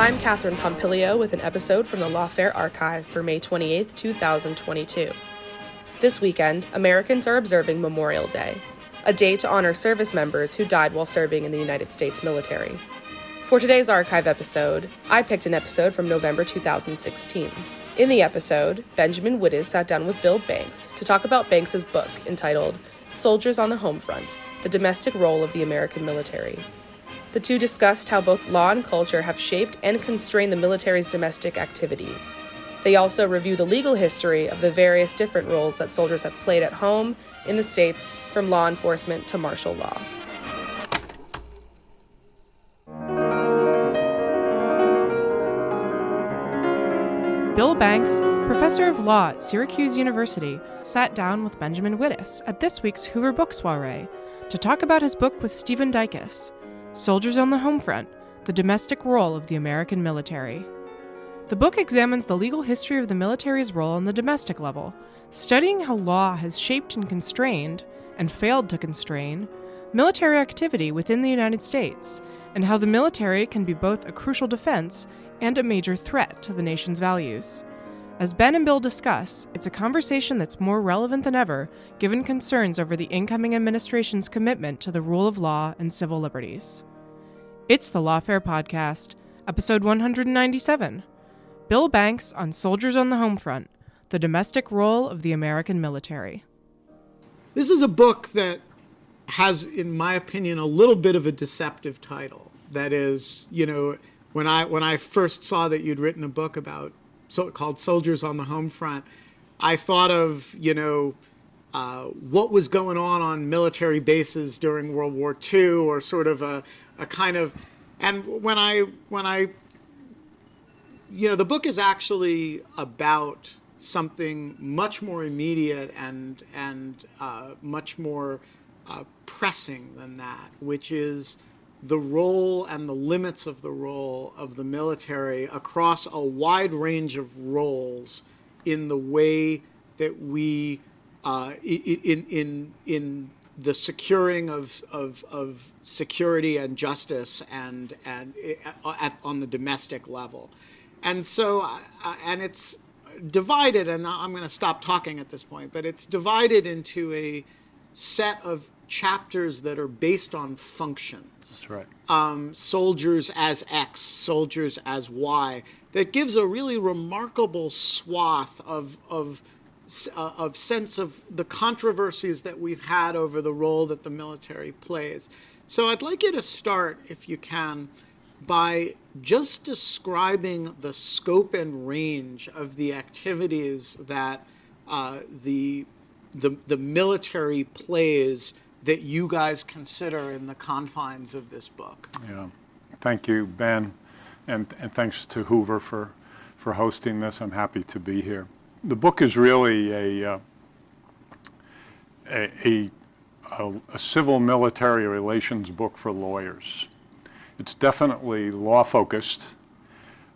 I'm Catherine Pompilio with an episode from the Lawfare Archive for May 28, 2022. This weekend, Americans are observing Memorial Day, a day to honor service members who died while serving in the United States military. For today's archive episode, I picked an episode from November 2016. In the episode, Benjamin Wittes sat down with Bill Banks to talk about Banks' book entitled Soldiers on the Homefront, The Domestic Role of the American Military. The two discussed how both law and culture have shaped and constrained the military's domestic activities. They also review the legal history of the various different roles that soldiers have played at home, in the states, from law enforcement to martial law. Bill Banks, professor of law at Syracuse University, sat down with Benjamin Wittes at this week's Hoover Book Soiree to talk about his book with Stephen Dycus, Soldiers on the Homefront, The Domestic Role of the American Military. The book examines the legal history of the military's role on the domestic level, studying how law has shaped and constrained, and failed to constrain, military activity within the United States, and how the military can be both a crucial defense and a major threat to the nation's values. As Ben and Bill discuss, it's a conversation that's more relevant than ever, given concerns over the incoming administration's commitment to the rule of law and civil liberties. It's the Lawfare Podcast, episode 197, Bill Banks on Soldiers on the Homefront, The Domestic Role of the American Military. This is a book that has, in my opinion, a little bit of a deceptive title. That is, you know, when I first saw that you'd written a book about so-called Soldiers on the Homefront, I thought of, what was going on military bases during World War II, or sort of a kind of, and when I, the book is actually about something much more immediate and much more pressing than that, which is the role and the limits of the role of the military across a wide range of roles in the way that we, in the securing of security and justice and on the domestic level. And so, and it's divided, and I'm going to stop talking at this point, but it's divided into a set of chapters that are based on functions. That's right. Soldiers as X, soldiers as Y. That gives a really remarkable swath of sense of the controversies that we've had over the role that the military plays. So I'd like you to start, if you can, by just describing the scope and range of the activities that the military plays that you guys consider in the confines of this book. Yeah. Thank you, Ben, and thanks to Hoover for hosting this. I'm happy to be here. The book is really a civil-military relations book for lawyers. It's definitely law-focused,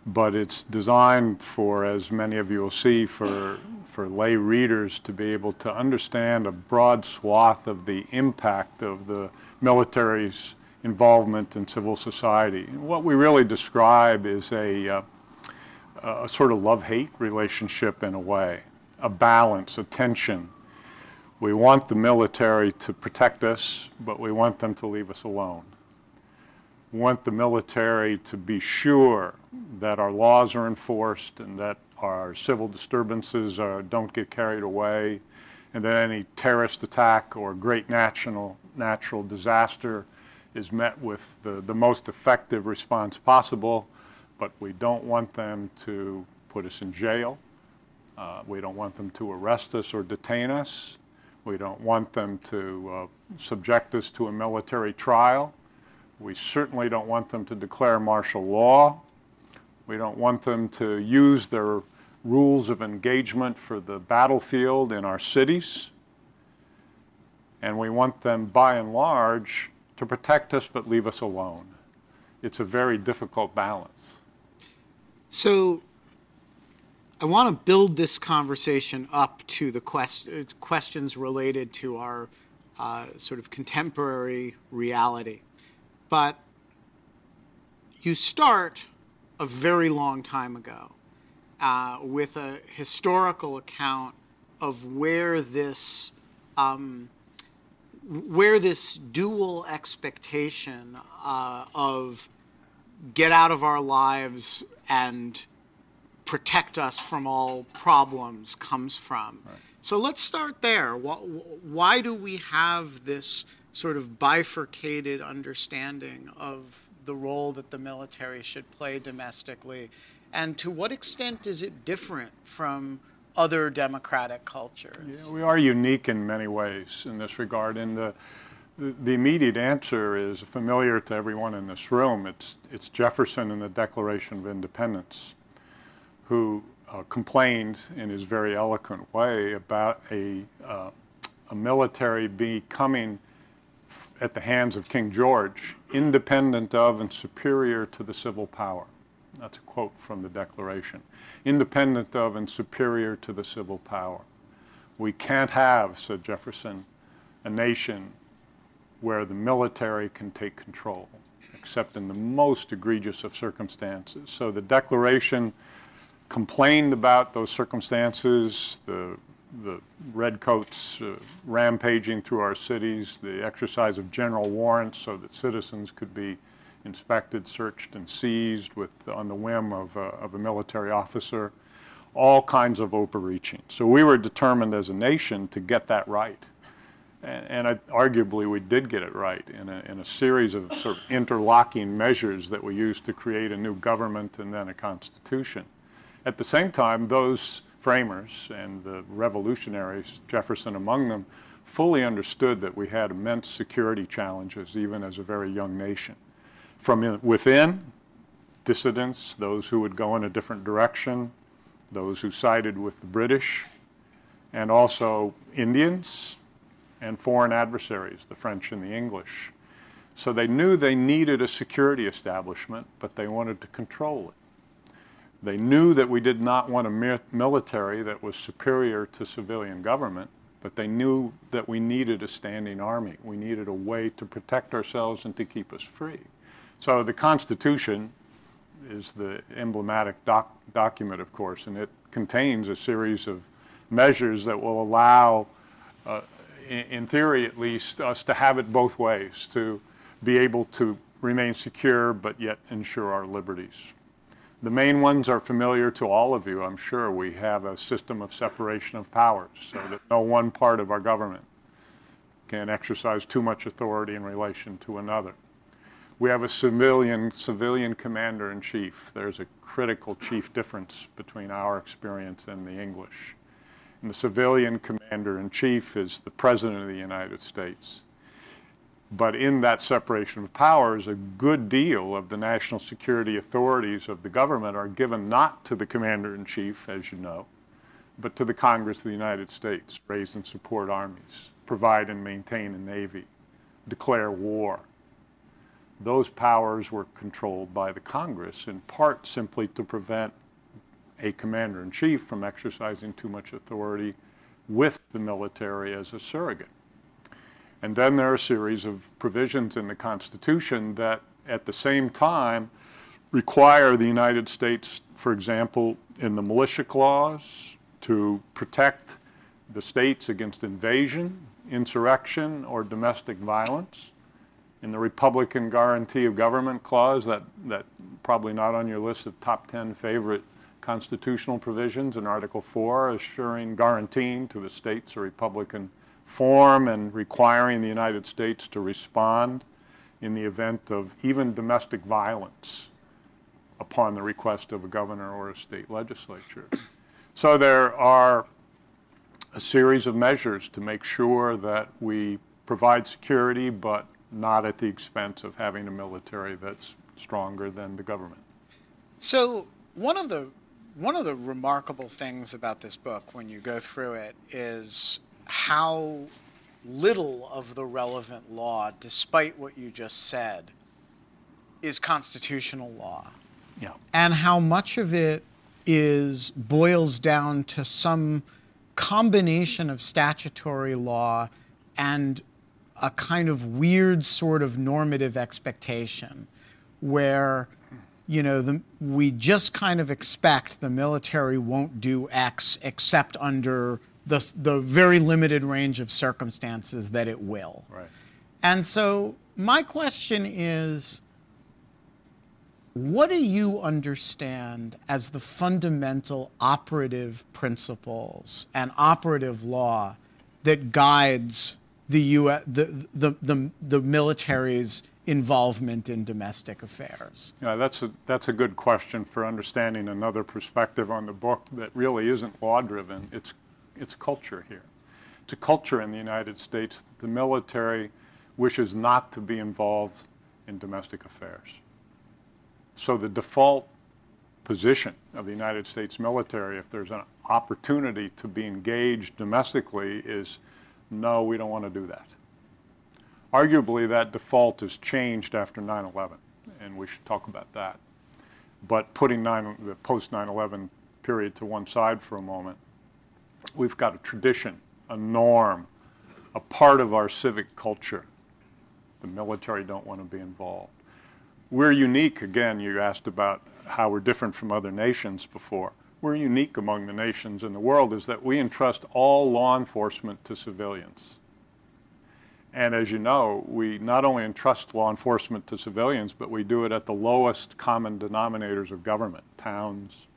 but it's designed for, as many of you will see, for lay readers to be able to understand a broad swath of the impact of the military's involvement in civil society. And what we really describe is a sort of love-hate relationship in a way, a balance, a tension. We want the military to protect us, but we want them to leave us alone. We want the military to be sure that our laws are enforced and that our civil disturbances don't get carried away, and that any terrorist attack or great natural disaster is met with the most effective response possible, but we don't want them to put us in jail. We don't want them to arrest us or detain us. We don't want them to subject us to a military trial. We certainly don't want them to declare martial law. We don't want them to use their rules of engagement for the battlefield in our cities. And we want them, by and large, to protect us but leave us alone. It's a very difficult balance. So I want to build this conversation up to the questions related to our sort of contemporary reality. But you start a very long time ago with a historical account of where this dual expectation of get out of our lives and protect us from all problems comes from. Right. So let's start there. Why do we have this sort of bifurcated understanding of the role that the military should play domestically? And to what extent is it different from other democratic cultures? Yeah, we are unique in many ways in this regard, and the immediate answer is familiar to everyone in this room. It's Jefferson in the Declaration of Independence, who complained in his very eloquent way about a military becoming, at the hands of King George, independent of and superior to the civil power. That's a quote from the Declaration. Independent of and superior to the civil power. We can't have, said Jefferson, a nation where the military can take control, except in the most egregious of circumstances. So the Declaration complained about those circumstances, the redcoats rampaging through our cities, the exercise of general warrants so that citizens could be inspected, searched, and seized on the whim of a military officer, all kinds of overreaching. So we were determined as a nation to get that right. And arguably we did get it right in a series of sort of interlocking measures that we used to create a new government and then a constitution. At the same time, those framers and the revolutionaries, Jefferson among them, fully understood that we had immense security challenges even as a very young nation. From within, dissidents, those who would go in a different direction, those who sided with the British, and also Indians and foreign adversaries, the French and the English. So they knew they needed a security establishment, but they wanted to control it. They knew that we did not want a military that was superior to civilian government, but they knew that we needed a standing army. We needed a way to protect ourselves and to keep us free. So the Constitution is the emblematic document, of course, and it contains a series of measures that will allow, in theory at least, us to have it both ways, to be able to remain secure but yet ensure our liberties. The main ones are familiar to all of you, I'm sure. We have a system of separation of powers so that no one part of our government can exercise too much authority in relation to another. We have a civilian commander-in-chief. There's a critical chief difference between our experience and the English. And the civilian commander-in-chief is the President of the United States. But in that separation of powers, a good deal of the national security authorities of the government are given not to the commander-in-chief, as you know, but to the Congress of the United States, raise and support armies, provide and maintain a navy, declare war. Those powers were controlled by the Congress, in part simply to prevent a commander-in-chief from exercising too much authority with the military as a surrogate. And then there are a series of provisions in the Constitution that, at the same time, require the United States for example, in the militia clause to protect the states against invasion, insurrection, or domestic violence. In the Republican Guarantee of Government clause, that probably not on your list of top 10 favorite constitutional provisions, in Article 4, assuring, guaranteeing to the states a Republican form and requiring the United States to respond in the event of even domestic violence upon the request of a governor or a state legislature. So there are a series of measures to make sure that we provide security, but not at the expense of having a military that's stronger than the government. So one of the remarkable things about this book, when you go through it, is how little of the relevant law, despite what you just said, is constitutional law. Yeah. And how much of it boils down to some combination of statutory law and a kind of weird sort of normative expectation where, you know, we just kind of expect the military won't do X except under the very limited range of circumstances that it will. Right. And so my question is, what do you understand as the fundamental operative principles and operative law that guides the military's involvement in domestic affairs? Yeah, that's a good question for understanding another perspective on the book that really isn't law-driven. It's culture here. It's a culture in the United States that the military wishes not to be involved in domestic affairs. So the default position of the United States military, if there's an opportunity to be engaged domestically, is no, we don't want to do that. Arguably, that default has changed after 9/11, and we should talk about that. But putting the post-9/11 period to one side for a moment, we've got a tradition, a norm, a part of our civic culture. The military don't want to be involved. We're unique, again, you asked about how we're different from other nations before. We're unique among the nations in the world is that we entrust all law enforcement to civilians. And as you know, we not only entrust law enforcement to civilians, but we do it at the lowest common denominators of government: towns,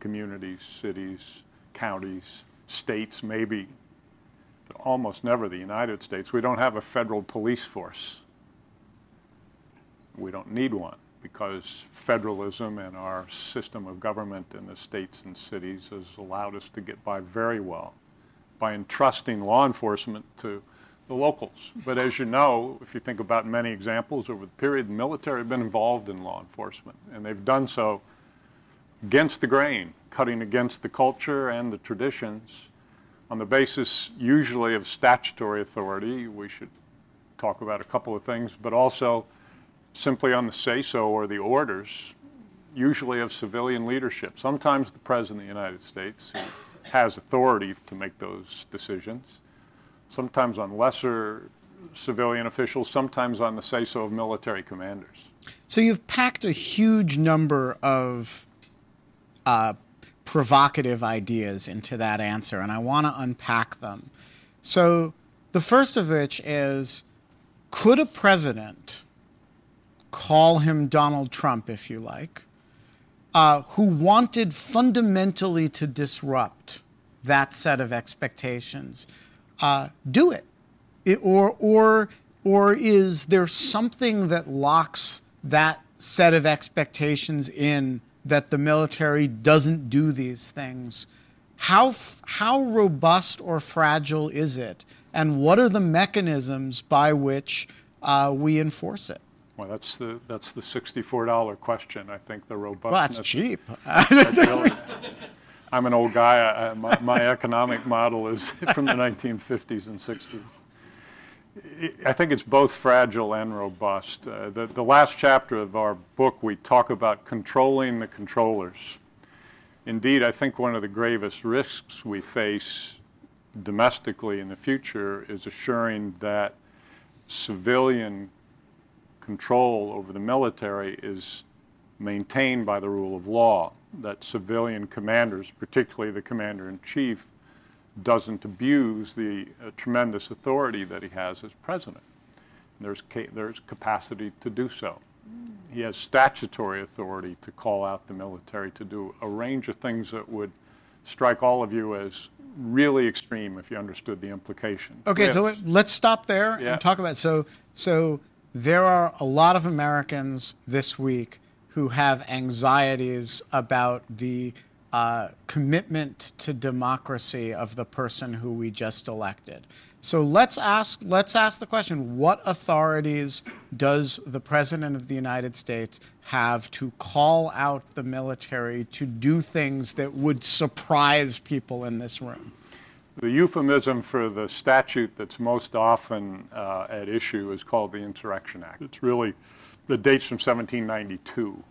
communities, cities, counties, states, maybe, but almost never the United States. We don't have a federal police force. We don't need one, because federalism and our system of government in the states and cities has allowed us to get by very well by entrusting law enforcement to the locals. But as you know, if you think about many examples over the period, the military have been involved in law enforcement, and they've done so against the grain, cutting against the culture and the traditions on the basis usually of statutory authority. We should talk about a couple of things, but also simply on the say-so or the orders, usually of civilian leadership, sometimes the President of the United States, who has authority to make those decisions, sometimes on lesser civilian officials, sometimes on the say-so of military commanders. So you've packed a huge number of provocative ideas into that answer, and I want to unpack them. So the first of which is, could a president, call him Donald Trump if you like, who wanted fundamentally to disrupt that set of expectations, do it? Or is there something that locks that set of expectations in that the military doesn't do these things? How robust or fragile is it? And what are the mechanisms by which we enforce it? Well, that's the $64 question. I think the robustness. Well, that's cheap. I'm an old guy. My economic model is from the 1950s and 60s. I think it's both fragile and robust. The last chapter of our book, we talk about controlling the controllers. Indeed, I think one of the gravest risks we face domestically in the future is assuring that civilian control over the military is maintained by the rule of law. that civilian commanders, particularly the commander-in-chief, doesn't abuse the tremendous authority that he has as president. There's capacity to do so. He has statutory authority to call out the military to do a range of things that would strike all of you as really extreme if you understood the implication. Okay, so let's stop there and talk about, so there are a lot of Americans this week who have anxieties about the commitment to democracy of the person who we just elected. So let's ask the question, what authorities does the President of the United States have to call out the military to do things that would surprise people in this room? The euphemism for the statute that's most often at issue is called the Insurrection Act. It's really, it dates from 1792.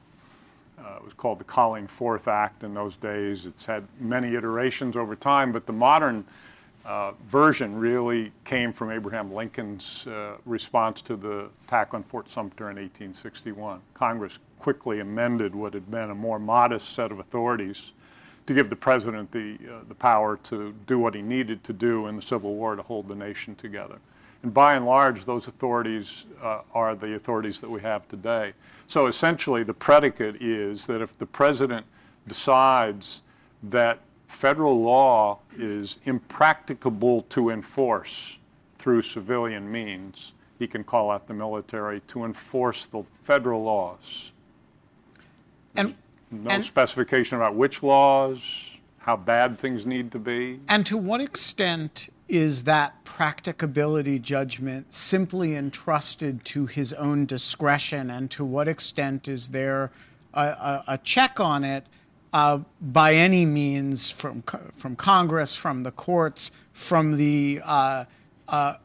It was called the Calling Forth Act in those days. It's had many iterations over time, but the modern version really came from Abraham Lincoln's response to the attack on Fort Sumter in 1861. Congress quickly amended what had been a more modest set of authorities to give the president the power to do what he needed to do in the Civil War to hold the nation together. And by and large, those authorities are the authorities that we have today. So essentially, the predicate is that if the president decides that federal law is impracticable to enforce through civilian means, he can call out the military to enforce the federal laws. There's no specification about which laws, how bad things need to be. And to what extent is that practicability judgment simply entrusted to his own discretion, and to what extent is there a check on it by any means from Congress, from the courts, from the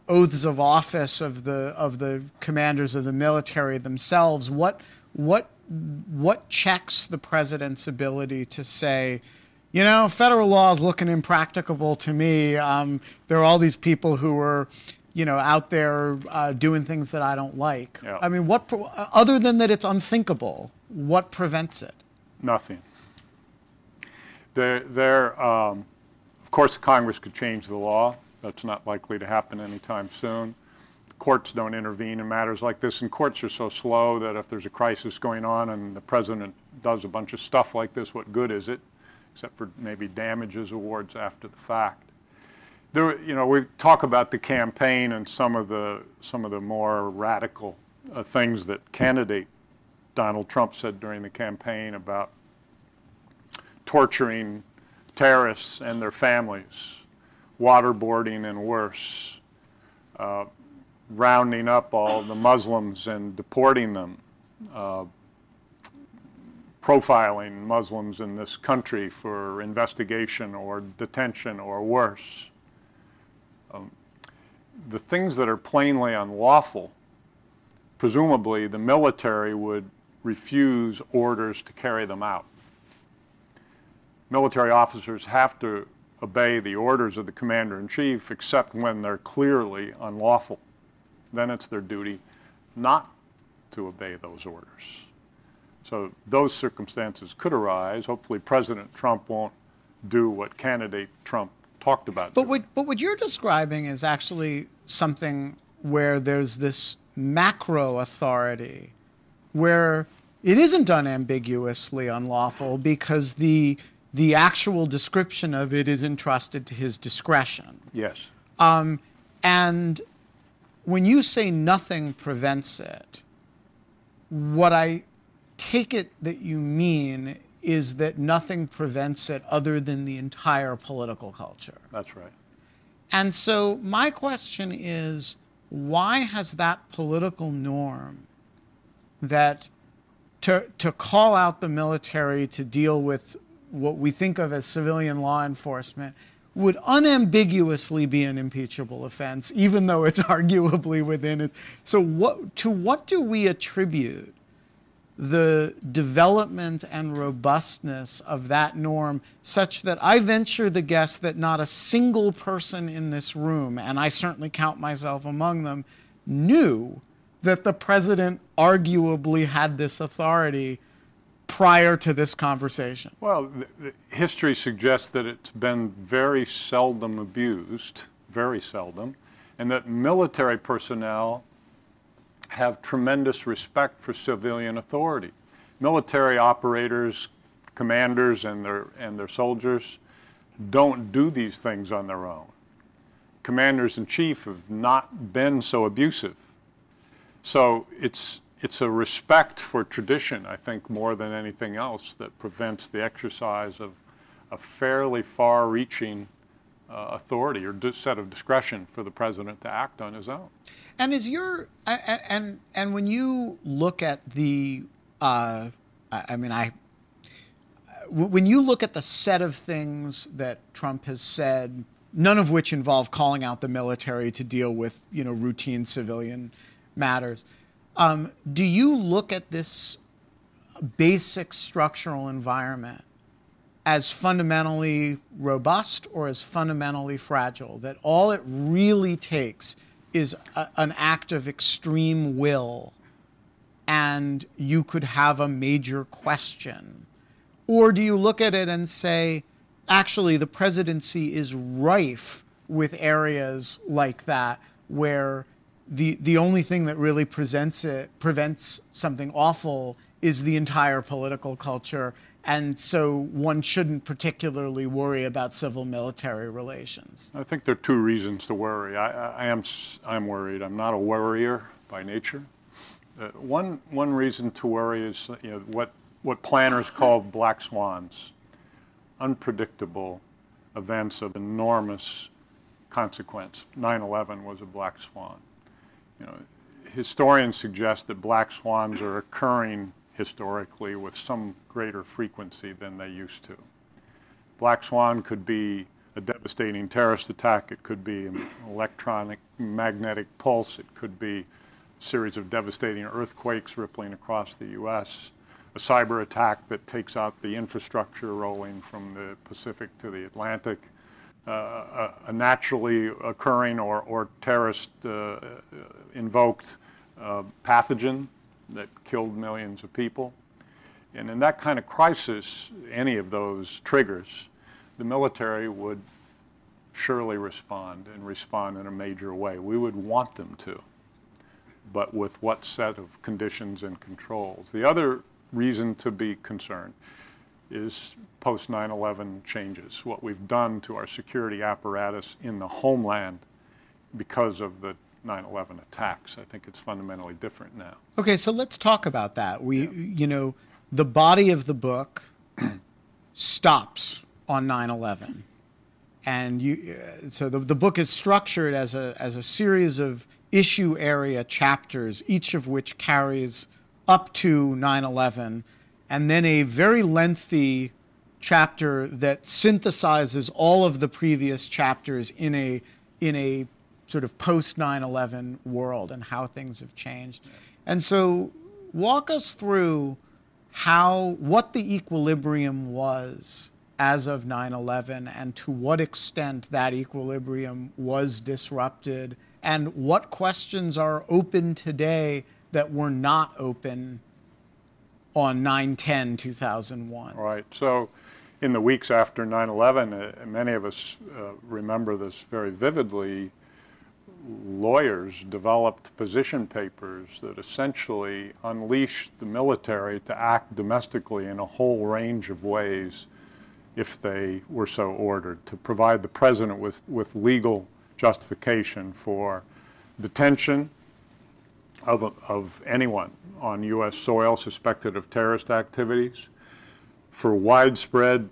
oaths of office of the commanders of the military themselves? What checks the president's ability to say, you know, federal law is looking impracticable to me. There are all these people who are, you know, out there doing things that I don't like. Yeah. I mean, what other than that it's unthinkable, what prevents it? Nothing. Of course, Congress could change the law. That's not likely to happen anytime soon. The courts don't intervene in matters like this, and courts are so slow that if there's a crisis going on and the president does a bunch of stuff like this, what good is it, except for maybe damages awards after the fact? There, you know, we talk about the campaign and some of the more radical things that candidate Donald Trump said during the campaign about torturing terrorists and their families, waterboarding and worse, rounding up all the Muslims and deporting them, profiling Muslims in this country for investigation or detention or worse. The things that are plainly unlawful, presumably the military would refuse orders to carry them out. Military officers have to obey the orders of the commander-in-chief except when they're clearly unlawful. Then it's their duty not to obey those orders. So those circumstances could arise. Hopefully President Trump won't do what candidate Trump talked about. But what you're describing is actually something where there's this macro authority where it isn't unambiguously unlawful because the actual description of it is entrusted to his discretion. Yes. And when you say nothing prevents it, what I take it that you mean is that nothing prevents it other than the entire political culture. That's right. And so my question is, why has that political norm that to call out the military to deal with what we think of as civilian law enforcement would unambiguously be an impeachable offense, even though it's arguably within it. So to what do we attribute the development and robustness of that norm, such that I venture to guess that not a single person in this room, and I certainly count myself among them, knew that the president arguably had this authority prior to this conversation? Well, history suggests that it's been very seldom abused, very seldom, and that military personnel have tremendous respect for civilian authority. Military operators, commanders, and their soldiers don't do these things on their own. Commanders in chief have not been so abusive. So it's a respect for tradition, I think, more than anything else that prevents the exercise of a fairly far-reaching authority or set of discretion for the president to act on his own. And is your and when you look at the when you look at the set of things that Trump has said, none of which involve calling out the military to deal with, you know, routine civilian matters, do you look at this basic structural environment as fundamentally robust or as fundamentally fragile, that all it really takes is an act of extreme will and you could have a major question? Or do you look at it and say, actually, the presidency is rife with areas like that where the only thing that really prevents something awful is the entire political culture, and so one shouldn't particularly worry about civil-military relations? I think there are two reasons to worry. I'm worried. I'm not a worrier by nature. One reason to worry is, you know, what planners call black swans, unpredictable events of enormous consequence. 9/11 was a black swan. You know, historians suggest that black swans are occurring historically with some greater frequency than they used to. Black swan could be a devastating terrorist attack. It could be an electronic magnetic pulse. It could be a series of devastating earthquakes rippling across the U.S., a cyber attack that takes out the infrastructure rolling from the Pacific to the Atlantic, a naturally occurring or terrorist-invoked pathogen that killed millions of people. And in that kind of crisis, any of those triggers, the military would surely respond in a major way. We would want them to, but with what set of conditions and controls? The other reason to be concerned is post 9/11 changes, what we've done to our security apparatus in the homeland because of the 9/11 attacks. I think it's fundamentally different now. Okay, so let's talk about that. You know, the body of the book stops on 9/11, and so the book is structured as a series of issue area chapters, each of which carries up to 9/11, and then a very lengthy chapter that synthesizes all of the previous chapters in a sort of post 9/11 world and how things have changed. And so walk us through what the equilibrium was as of 9/11 and to what extent that equilibrium was disrupted, and what questions are open today that were not open on 9/10/2001. Right. So in the weeks after 9/11, many of us remember this very vividly, lawyers developed position papers that essentially unleashed the military to act domestically in a whole range of ways if they were so ordered, to provide the president with legal justification for detention of anyone on U.S. soil suspected of terrorist activities, for widespread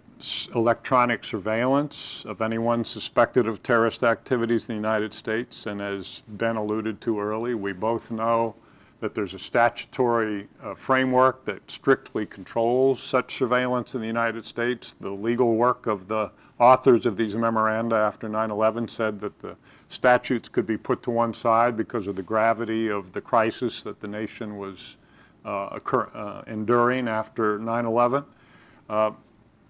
electronic surveillance of anyone suspected of terrorist activities in the United States. And as Ben alluded to early, we both know that there's a statutory framework that strictly controls such surveillance in the United States. The legal work of the authors of these memoranda after 9/11 said that the statutes could be put to one side because of the gravity of the crisis that the nation was enduring after 9/11.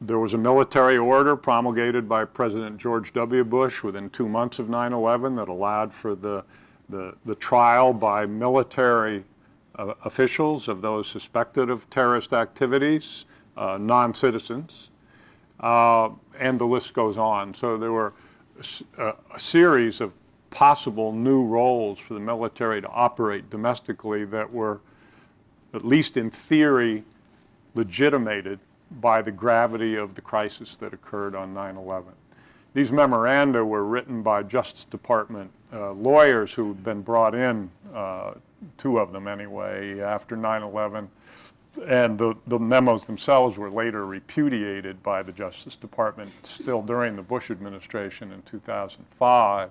There was a military order promulgated by President George W. Bush within 2 months of 9/11 that allowed for the trial by military officials, of those suspected of terrorist activities, non-citizens, and the list goes on. So there were a series of possible new roles for the military to operate domestically that were, at least in theory, legitimated by the gravity of the crisis that occurred on 9/11. These memoranda were written by Justice Department lawyers who had been brought in, two of them anyway, after 9/11, and the memos themselves were later repudiated by the Justice Department still during the Bush administration in 2005.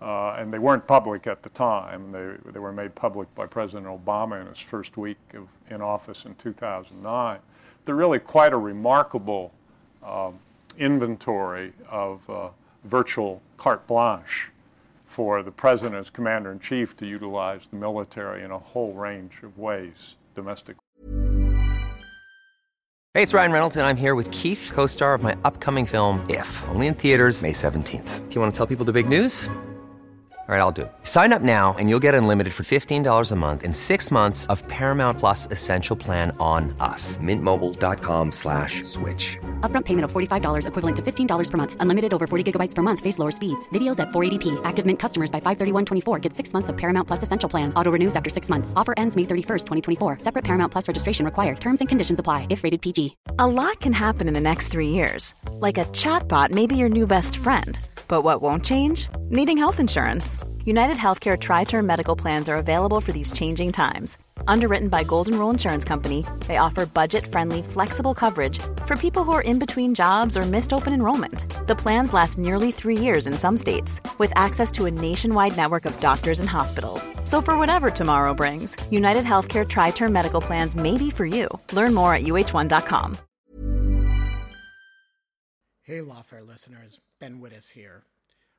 And they weren't public at the time. They were made public by President Obama in his first week in office in 2009. They're really quite a remarkable inventory of virtual carte blanche for the President as Commander-in-Chief to utilize the military in a whole range of ways domestically. Hey, it's Ryan Reynolds, and I'm here with Keith, co-star of my upcoming film, If, only in theaters May 17th. Do you want to tell people the big news? All right, I'll do it. Sign up now and you'll get unlimited for $15 a month and 6 months of Paramount Plus Essential Plan on us. MintMobile.com/switch. Upfront payment of $45 equivalent to $15 per month. Unlimited over 40 gigabytes per month. Face lower speeds. Videos at 480p. Active Mint customers by 5/31/24 get 6 months of Paramount Plus Essential Plan. Auto renews after 6 months. Offer ends May 31st, 2024. Separate Paramount Plus registration required. Terms and conditions apply if rated PG. A lot can happen in the next 3 years. Like a chatbot may be your new best friend. But what won't change? Needing health insurance. United Healthcare Tri-Term Medical Plans are available for these changing times. Underwritten by Golden Rule Insurance Company, they offer budget-friendly, flexible coverage for people who are in between jobs or missed open enrollment. The plans last nearly 3 years in some states, with access to a nationwide network of doctors and hospitals. So for whatever tomorrow brings, United Healthcare Tri-Term Medical Plans may be for you. Learn more at uh1.com. Hey, Lawfare listeners, Ben Wittes here.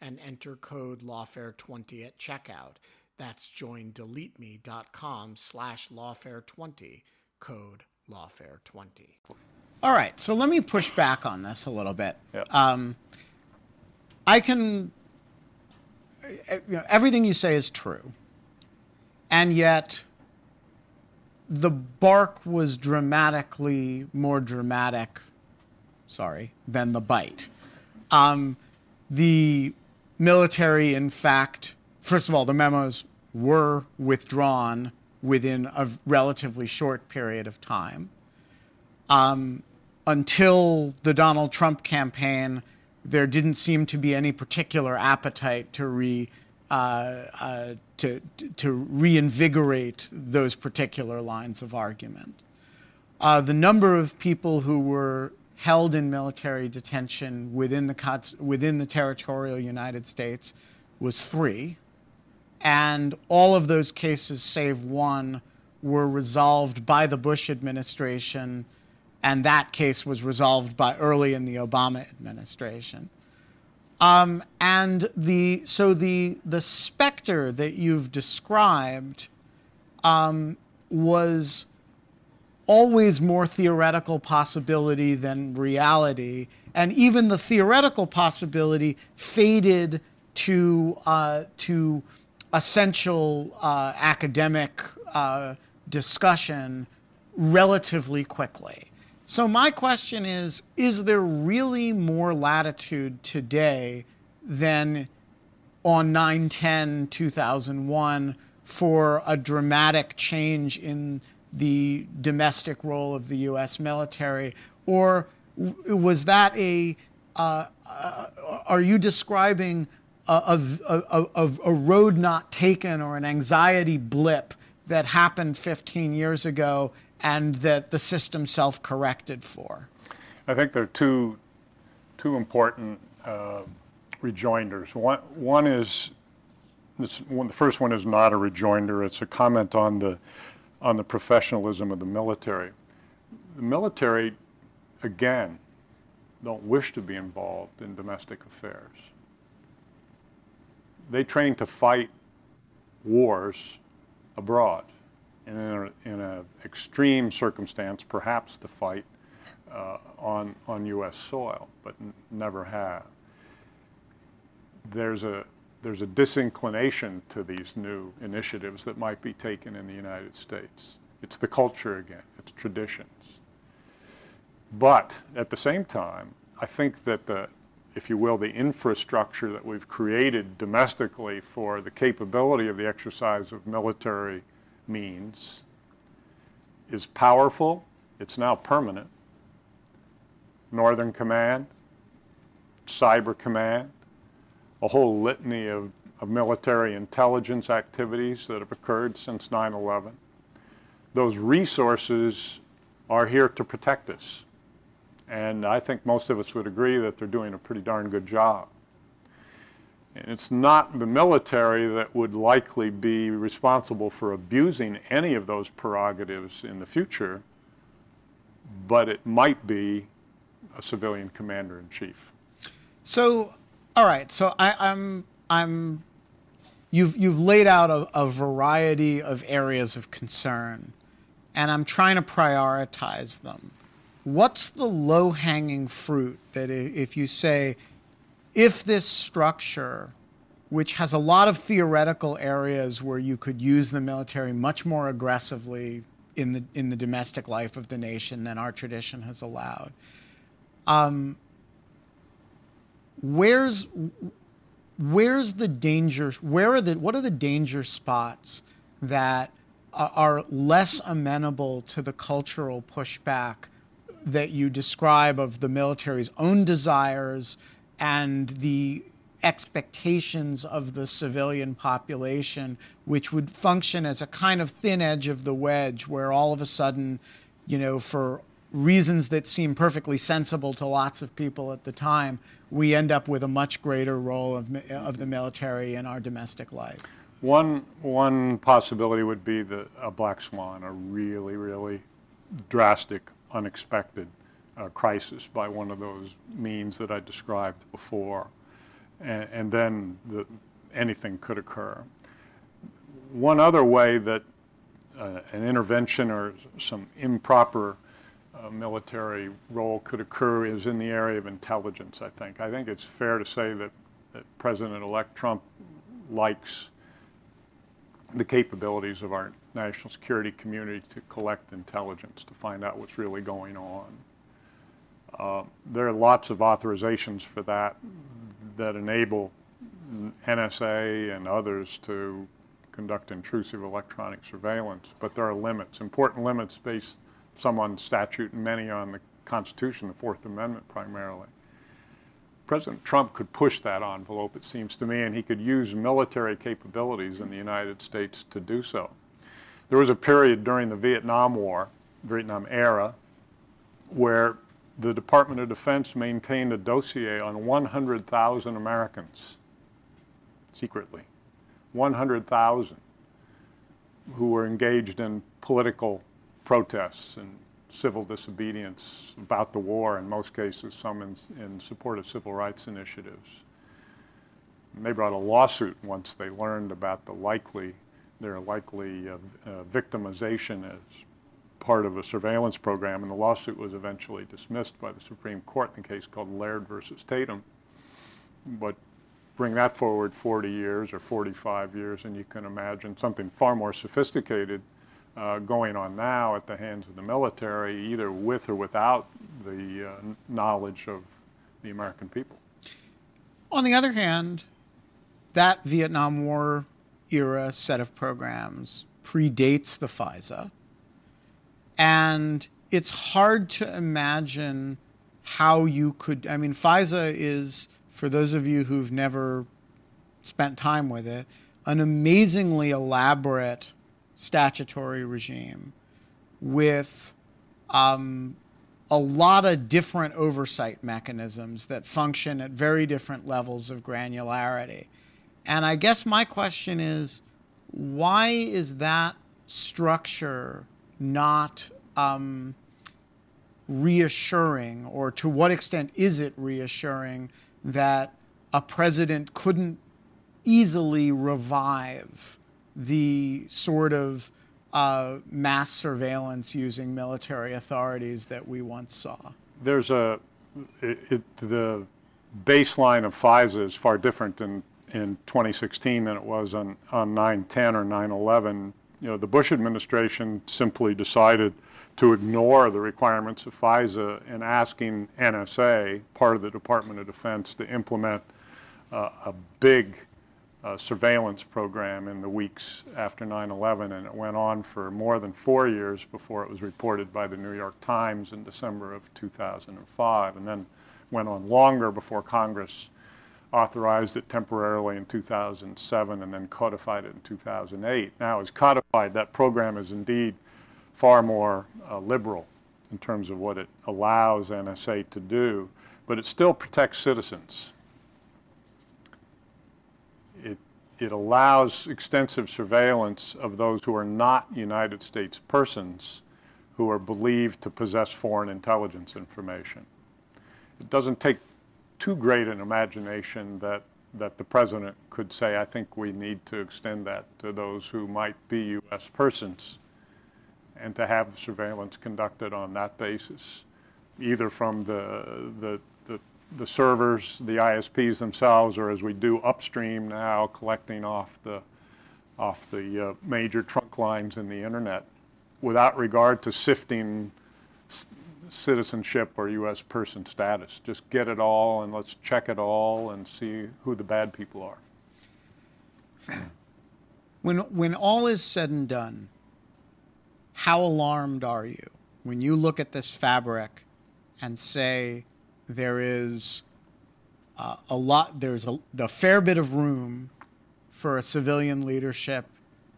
and enter code lawfare20 at checkout. That's joindeleteme.com/lawfare20, code lawfare20. All right, so let me push back on this a little bit. Yep. I can, you know, everything you say is true, and yet the bark was dramatically more dramatic, than the bite. The military, in fact, first of all, the memos were withdrawn within a relatively short period of time. Until the Donald Trump campaign, there didn't seem to be any particular appetite to reinvigorate those particular lines of argument. The number of people who were held in military detention within the territorial United States was 3, and all of those cases save one were resolved by the Bush administration, and that case was resolved by early in the Obama administration. So the specter that you've described was always more theoretical possibility than reality, and even the theoretical possibility faded to essential academic discussion relatively quickly. So my question is there really more latitude today than on 9/10/2001 for a dramatic change in the domestic role of the U.S. military, or was that a? Are you describing a road not taken or an anxiety blip that happened 15 years ago and that the system self-corrected for? I think there are two important rejoinders. One is this one. The first one is not a rejoinder; it's a comment on the professionalism of the military. The military, again, don't wish to be involved in domestic affairs. They train to fight wars abroad, and in an extreme circumstance, perhaps to fight on U.S. soil, but never have. There's a disinclination to these new initiatives that might be taken in the United States. It's the culture again, it's traditions. But at the same time, I think that the infrastructure that we've created domestically for the capability of the exercise of military means is powerful. It's now permanent. Northern Command, Cyber Command, a whole litany of military intelligence activities that have occurred since 9/11. Those resources are here to protect us. And I think most of us would agree that they're doing a pretty darn good job. And it's not the military that would likely be responsible for abusing any of those prerogatives in the future, but it might be a civilian commander-in-chief. So, all right. So I'm. You've laid out a variety of areas of concern, and I'm trying to prioritize them. What's the low-hanging fruit that if you say, if this structure which has a lot of theoretical areas where you could use the military much more aggressively in the domestic life of the nation than our tradition has allowed. Where's the danger? What are the danger spots that are less amenable to the cultural pushback that you describe of the military's own desires and the expectations of the civilian population, which would function as a kind of thin edge of the wedge where all of a sudden, you know, for reasons that seem perfectly sensible to lots of people at the time, we end up with a much greater role of the military in our domestic life? One possibility would be a black swan, a really, really drastic, unexpected crisis by one of those means that I described before. And then anything could occur. One other way that an intervention or some improper military role could occur is in the area of intelligence, I think. I think it's fair to say that President-elect Trump likes the capabilities of our national security community to collect intelligence, to find out what's really going on. There are lots of authorizations for that enable NSA and others to conduct intrusive electronic surveillance, but there are limits, important limits based some on statute and many on the Constitution, the Fourth Amendment primarily. President Trump could push that envelope, it seems to me, and he could use military capabilities in the United States to do so. There was a period during the Vietnam War, Vietnam era, where the Department of Defense maintained a dossier on 100,000 Americans, secretly, 100,000, who were engaged in political protests and civil disobedience about the war, in most cases, some in support of civil rights initiatives. And they brought a lawsuit once they learned about their likely victimization as part of a surveillance program, and the lawsuit was eventually dismissed by the Supreme Court in a case called Laird versus Tatum. But bring that forward 40 years or 45 years, and you can imagine something far more sophisticated going on now at the hands of the military, either with or without the knowledge of the American people. On the other hand, that Vietnam War era set of programs predates the FISA, and it's hard to imagine how you could, I mean, FISA is, for those of you who've never spent time with it, an amazingly elaborate statutory regime with a lot of different oversight mechanisms that function at very different levels of granularity. And I guess my question is, why is that structure not reassuring, or to what extent is it reassuring that a president couldn't easily revive the sort of mass surveillance using military authorities that we once saw? There's the baseline of FISA is far different in 2016 than it was on 9/10 or 9/11. You know, the Bush administration simply decided to ignore the requirements of FISA and asking NSA, part of the Department of Defense, to implement a big surveillance program in the weeks after 9/11, and it went on for more than 4 years before it was reported by the New York Times in December of 2005, and then went on longer before Congress authorized it temporarily in 2007 and then codified it in 2008. Now it's codified. That program is indeed far more liberal in terms of what it allows NSA to do, but it still protects citizens. It allows extensive surveillance of those who are not United States persons who are believed to possess foreign intelligence information. It doesn't take too great an imagination that the president could say, I think we need to extend that to those who might be U.S. persons, and to have surveillance conducted on that basis, either from the the servers, the ISPs themselves, or as we do upstream now, collecting off the major trunk lines in the internet, without regard to sifting citizenship or U.S. person status. Just get it all, and let's check it all and see who the bad people are. When all is said and done, how alarmed are you when you look at this fabric and say there is a fair bit of room for a civilian leadership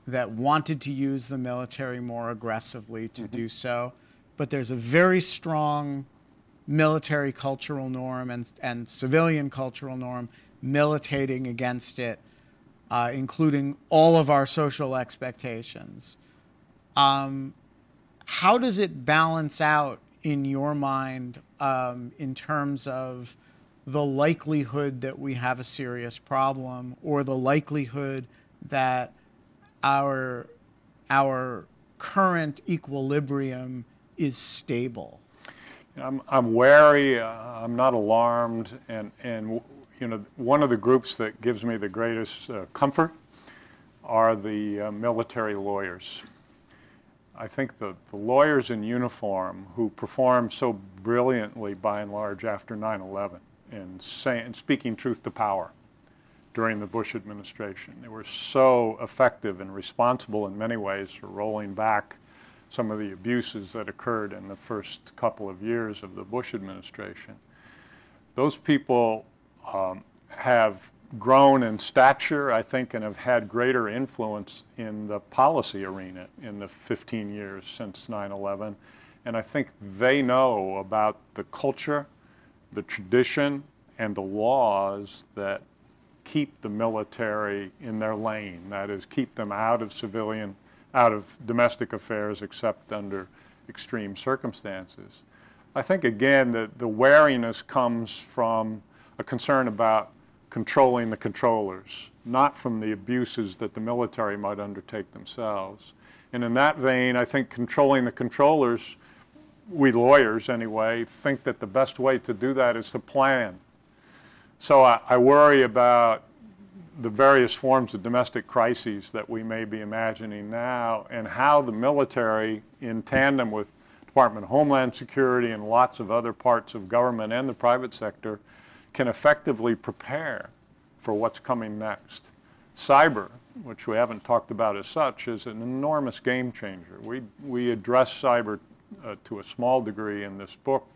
that wanted to use the military more aggressively to do so, but there's a very strong military cultural norm and civilian cultural norm militating against it, including all of our social expectations. How does it balance out in your mind in terms of the likelihood that we have a serious problem, or the likelihood that our current equilibrium is stable? I'm wary. I'm not alarmed, and you know, one of the groups that gives me the greatest comfort are the military lawyers. I think the lawyers in uniform who performed so brilliantly, by and large, after 9/11 and speaking truth to power during the Bush administration. They were so effective and responsible in many ways for rolling back some of the abuses that occurred in the first couple of years of the Bush administration. Those people have grown in stature, I think, and have had greater influence in the policy arena in the 15 years since 9/11. And I think they know about the culture, the tradition, and the laws that keep the military in their lane. That is, keep them out of domestic affairs, except under extreme circumstances. I think, again, that the wariness comes from a concern about controlling the controllers, not from the abuses that the military might undertake themselves. And in that vein, I think controlling the controllers, we lawyers anyway, think that the best way to do that is to plan. So I worry about the various forms of domestic crises that we may be imagining now, and how the military, in tandem with Department of Homeland Security and lots of other parts of government and the private sector, can effectively prepare for what's coming next. Cyber, which we haven't talked about as such, is an enormous game changer. We address cyber to a small degree in this book,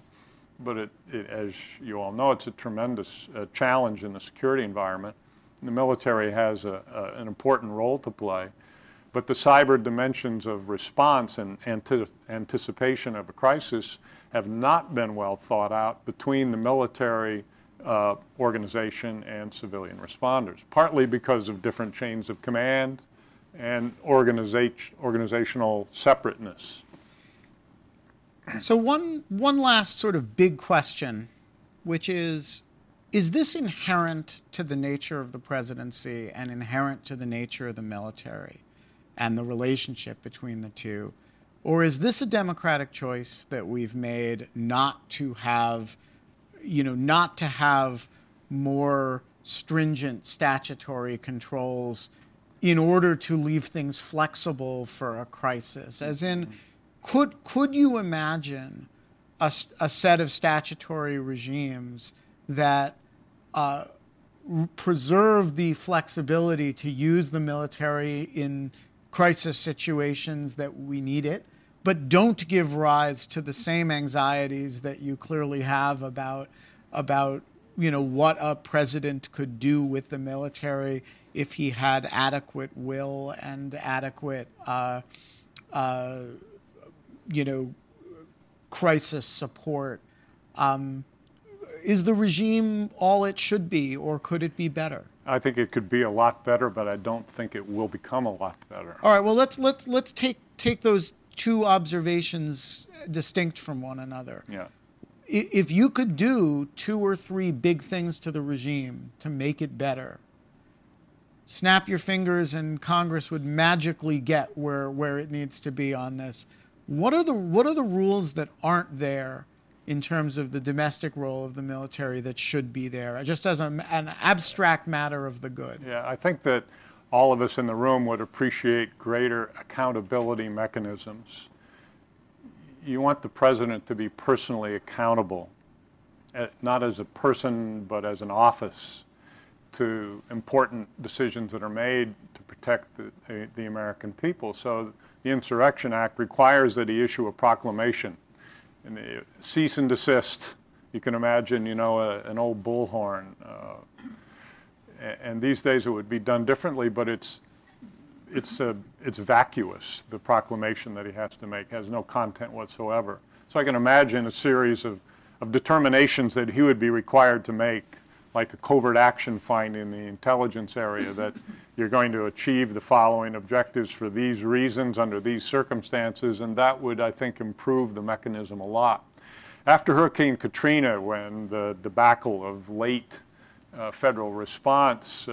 but it, as you all know, it's a tremendous challenge in the security environment. The military has an important role to play, but the cyber dimensions of response and anticipation of a crisis have not been well thought out between the military organization and civilian responders, partly because of different chains of command and organizational separateness. So one last sort of big question, which is this inherent to the nature of the presidency and inherent to the nature of the military and the relationship between the two? Or is this a democratic choice that we've made not to have more stringent statutory controls in order to leave things flexible for a crisis? As in, could you imagine a set of statutory regimes that preserve the flexibility to use the military in crisis situations that we need it, but don't give rise to the same anxieties that you clearly have about what a president could do with the military if he had adequate will and adequate crisis support? Is the regime all it should be, or could it be better? I think it could be a lot better, but I don't think it will become a lot better. All right. Well, let's take those two observations distinct from one another. Yeah. If you could do two or three big things to the regime to make it better, snap your fingers and Congress would magically get where it needs to be on this. What are the rules that aren't there in terms of the domestic role of the military that should be there, just as an abstract matter of the good. Yeah, I think that all of us in the room would appreciate greater accountability mechanisms. You want the president to be personally accountable, not as a person, but as an office, to important decisions that are made to protect the American people. So the Insurrection Act requires that he issue a proclamation, and cease and desist. You can imagine, an old bullhorn. And these days it would be done differently, but it's vacuous. The proclamation that he has to make has no content whatsoever. So I can imagine a series of determinations that he would be required to make, like a covert action find in the intelligence area, that you're going to achieve the following objectives for these reasons under these circumstances, and that would, I think, improve the mechanism a lot. After Hurricane Katrina, when the debacle of late federal response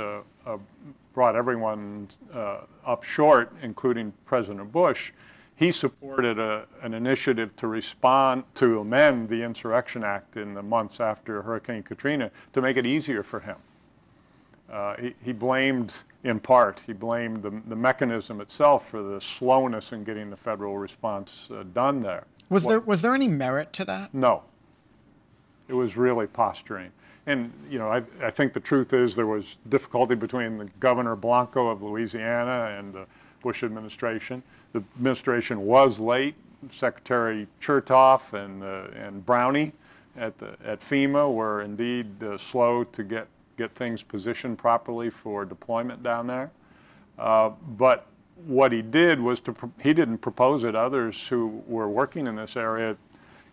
brought everyone up short, including President Bush, he supported an initiative to amend the Insurrection Act in the months after Hurricane Katrina to make it easier for him. He blamed the mechanism itself for the slowness in getting the federal response done there. Was there any merit to that? No. It was really posturing. And, I think the truth is there was difficulty between the Governor Blanco of Louisiana and the Bush administration. The administration was late. Secretary Chertoff and Brownie at FEMA were indeed slow to get things positioned properly for deployment down there. But what he did was he didn't propose it. Others who were working in this area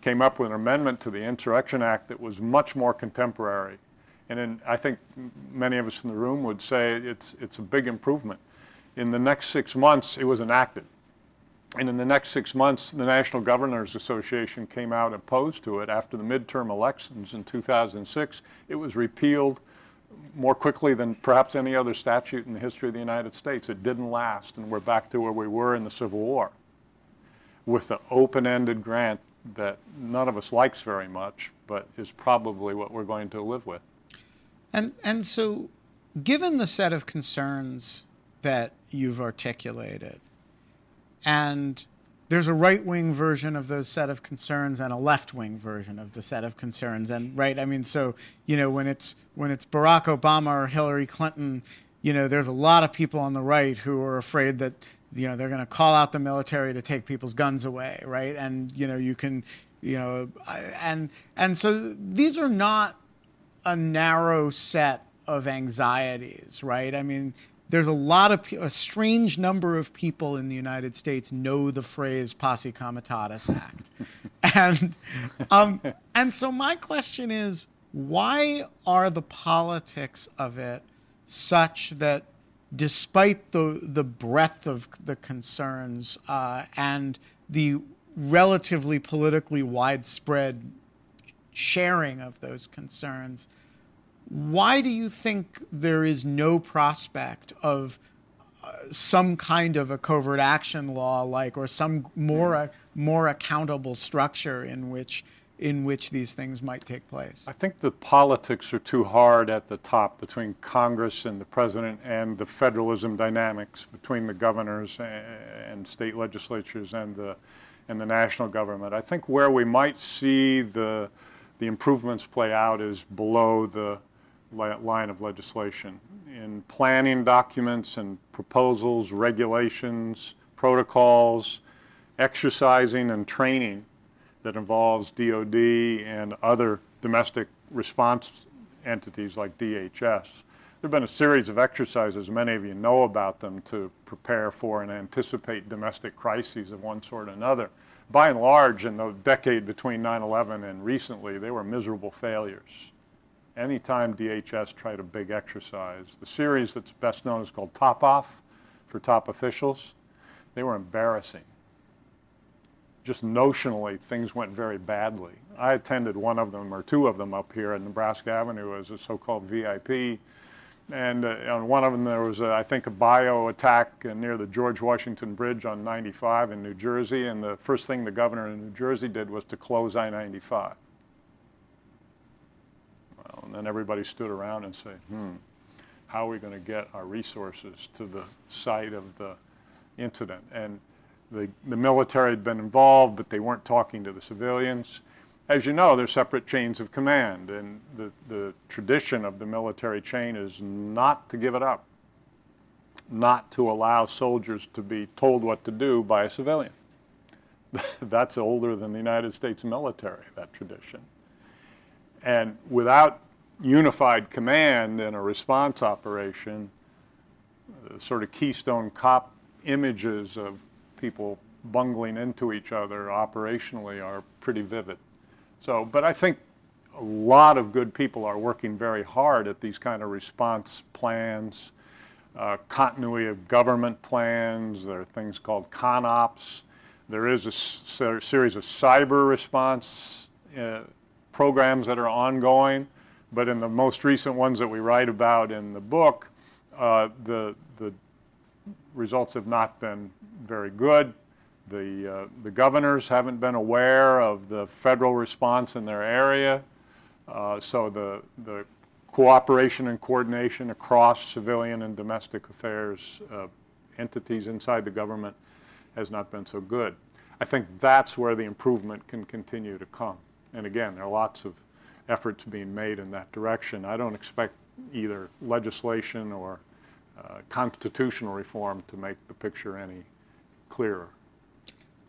came up with an amendment to the Insurrection Act that was much more contemporary. And I think many of us in the room would say it's a big improvement. In the next 6 months, it was enacted. And in the next 6 months, the National Governors Association came out opposed to it. After the midterm elections in 2006, it was repealed more quickly than perhaps any other statute in the history of the United States. It didn't last, and we're back to where we were in the Civil War with the open-ended grant that none of us likes very much, but is probably what we're going to live with. And so, given the set of concerns that you've articulated, and there's a right-wing version of those set of concerns and a left-wing version of the set of concerns, and when it's Barack Obama or Hillary Clinton, there's a lot of people on the right who are afraid that they're going to call out the military to take people's guns away, right? And so these are not a narrow set of anxieties, right? There's a strange number of people in the United States know the phrase Posse Comitatus Act. And so my question is, why are the politics of it such that despite the breadth of the concerns and the relatively politically widespread sharing of those concerns, why do you think there is no prospect of some kind of a covert action law, or some more accountable structure in which these things might take place? I think the politics are too hard at the top between Congress and the president, and the federalism dynamics between the governors and state legislatures and the national government. I think where we might see the improvements play out is below the line of legislation, in planning documents and proposals, regulations, protocols, exercising and training that involves DOD and other domestic response entities like DHS. There have been a series of exercises, many of you know about them, to prepare for and anticipate domestic crises of one sort or another. By and large, in the decade between 9/11 and recently, they were miserable failures. Anytime DHS tried a big exercise, the series that's best known is called Top Off for top officials, they were embarrassing. Just notionally, things went very badly. I attended one of them or two of them up here at Nebraska Avenue as a so-called VIP, and on one of them there was, a bio attack near the George Washington Bridge on 95 in New Jersey, and the first thing the governor in New Jersey did was to close I-95. then everybody stood around and said, how are we going to get our resources to the site of the incident? And the military had been involved, but they weren't talking to the civilians. As you know, there's separate chains of command, and the tradition of the military chain is not to give it up, not to allow soldiers to be told what to do by a civilian. That's older than the United States military, that tradition. And without unified command in a response operation, the sort of Keystone Cop images of people bungling into each other operationally are pretty vivid. So, but I think a lot of good people are working very hard at these kind of response plans, continuity of government plans. There are things called CONOPS. There is a series of cyber response programs that are ongoing. But in the most recent ones that we write about in the book, the results have not been very good. The governors haven't been aware of the federal response in their area, so the cooperation and coordination across civilian and domestic affairs entities inside the government has not been so good. I think that's where the improvement can continue to come. And again, there are lots of efforts being made in that direction. I don't expect either legislation or constitutional reform to make the picture any clearer.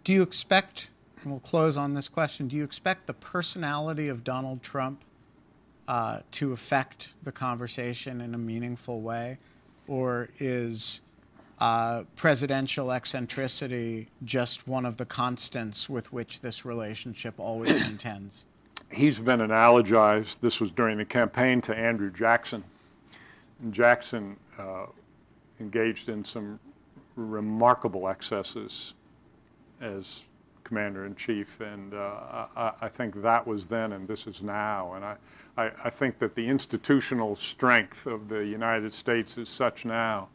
Do you expect, and we'll close on this question, do you expect the personality of Donald Trump to affect the conversation in a meaningful way? Or is presidential eccentricity just one of the constants with which this relationship always contends? He's been analogized, this was during the campaign, to Andrew Jackson. And Jackson engaged in some remarkable excesses as commander-in-chief, and I think that was then and this is now. And I think that the institutional strength of the United States is such now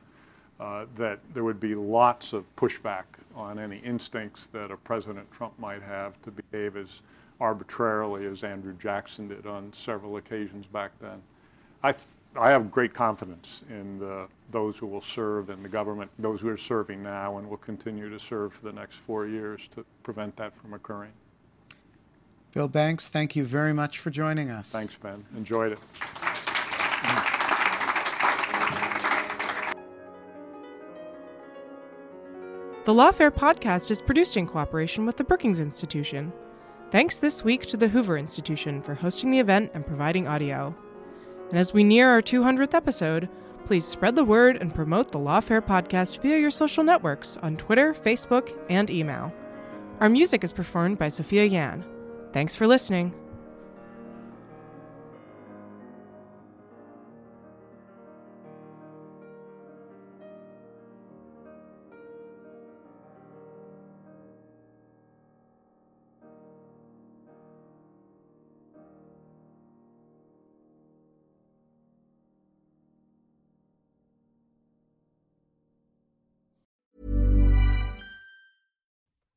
that there would be lots of pushback on any instincts that a President Trump might have to behave as arbitrarily as Andrew Jackson did on several occasions back then. I have great confidence in those who will serve in the government, those who are serving now and will continue to serve for the next 4 years to prevent that from occurring. Bill Banks, thank you very much for joining us. Thanks, Ben. Enjoyed it. The Lawfare podcast is produced in cooperation with the Brookings Institution. Thanks this week to the Hoover Institution for hosting the event and providing audio. And as we near our 200th episode, please spread the word and promote the Lawfare podcast via your social networks on Twitter, Facebook, and email. Our music is performed by Sophia Yan. Thanks for listening.